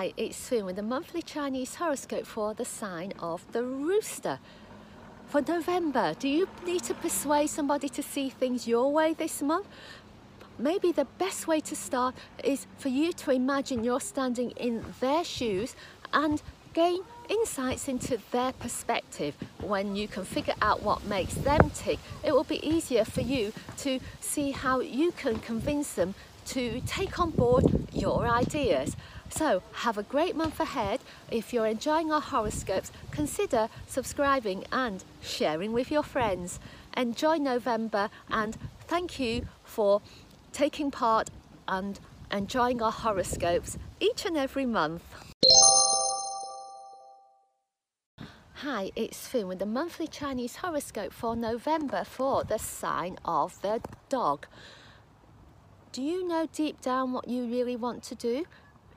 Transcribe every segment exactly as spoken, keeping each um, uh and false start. Hi, it's Foon with the monthly Chinese horoscope for the sign of the rooster. For November, do you need to persuade somebody to see things your way this month? Maybe the best way to start is for you to imagine you're standing in their shoes and gain insights into their perspective. When you can figure out what makes them tick, it will be easier for you to see how you can convince them to take on board your ideas. So have a great month ahead. If you're enjoying our horoscopes, consider subscribing and sharing with your friends. Enjoy November, and thank you for taking part and enjoying our horoscopes each and every month. Hi, it's Finn with the monthly Chinese horoscope for November for the sign of the dog. Do you know deep down what you really want to do?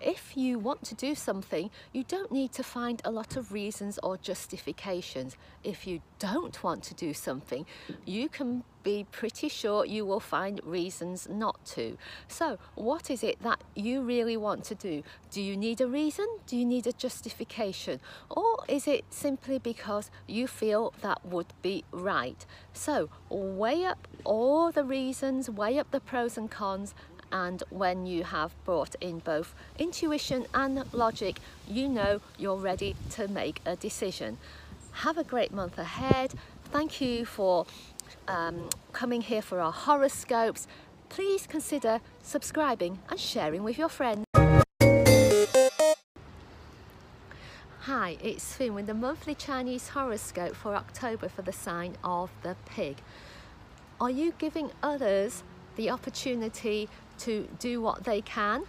If you want to do something, you don't need to find a lot of reasons or justifications. If you don't want to do something, you can be pretty sure you will find reasons not to. So what is it that you really want to do? Do you need a reason? Do you need a justification? Or is it simply because you feel that would be right? So weigh up all the reasons, weigh up the pros and cons, and when you have brought in both intuition and logic, you know you're ready to make a decision. Have a great month ahead. Thank you for um, coming here for our horoscopes. Please consider subscribing and sharing with your friends. Hi, it's Finn with the monthly Chinese horoscope for October for the sign of the pig. Are you giving others the opportunity to do what they can?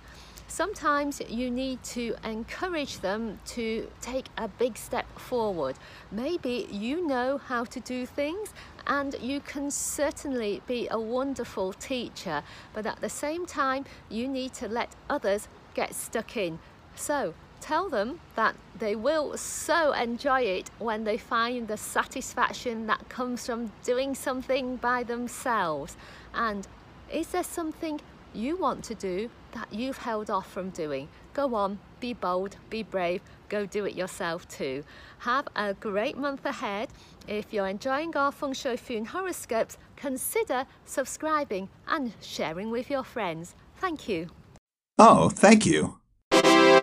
Sometimes you need to encourage them to take a big step forward. Maybe you know how to do things and you can certainly be a wonderful teacher, but at the same time you need to let others get stuck in. So tell them that they will so enjoy it when they find the satisfaction that comes from doing something by themselves. And is there something you want to do that you've held off from doing? Go on, be bold, be brave, go do it yourself too. Have a great month ahead. If you're enjoying our Feng Shui Foon horoscopes, consider subscribing and sharing with your friends. Thank you. Oh, thank you.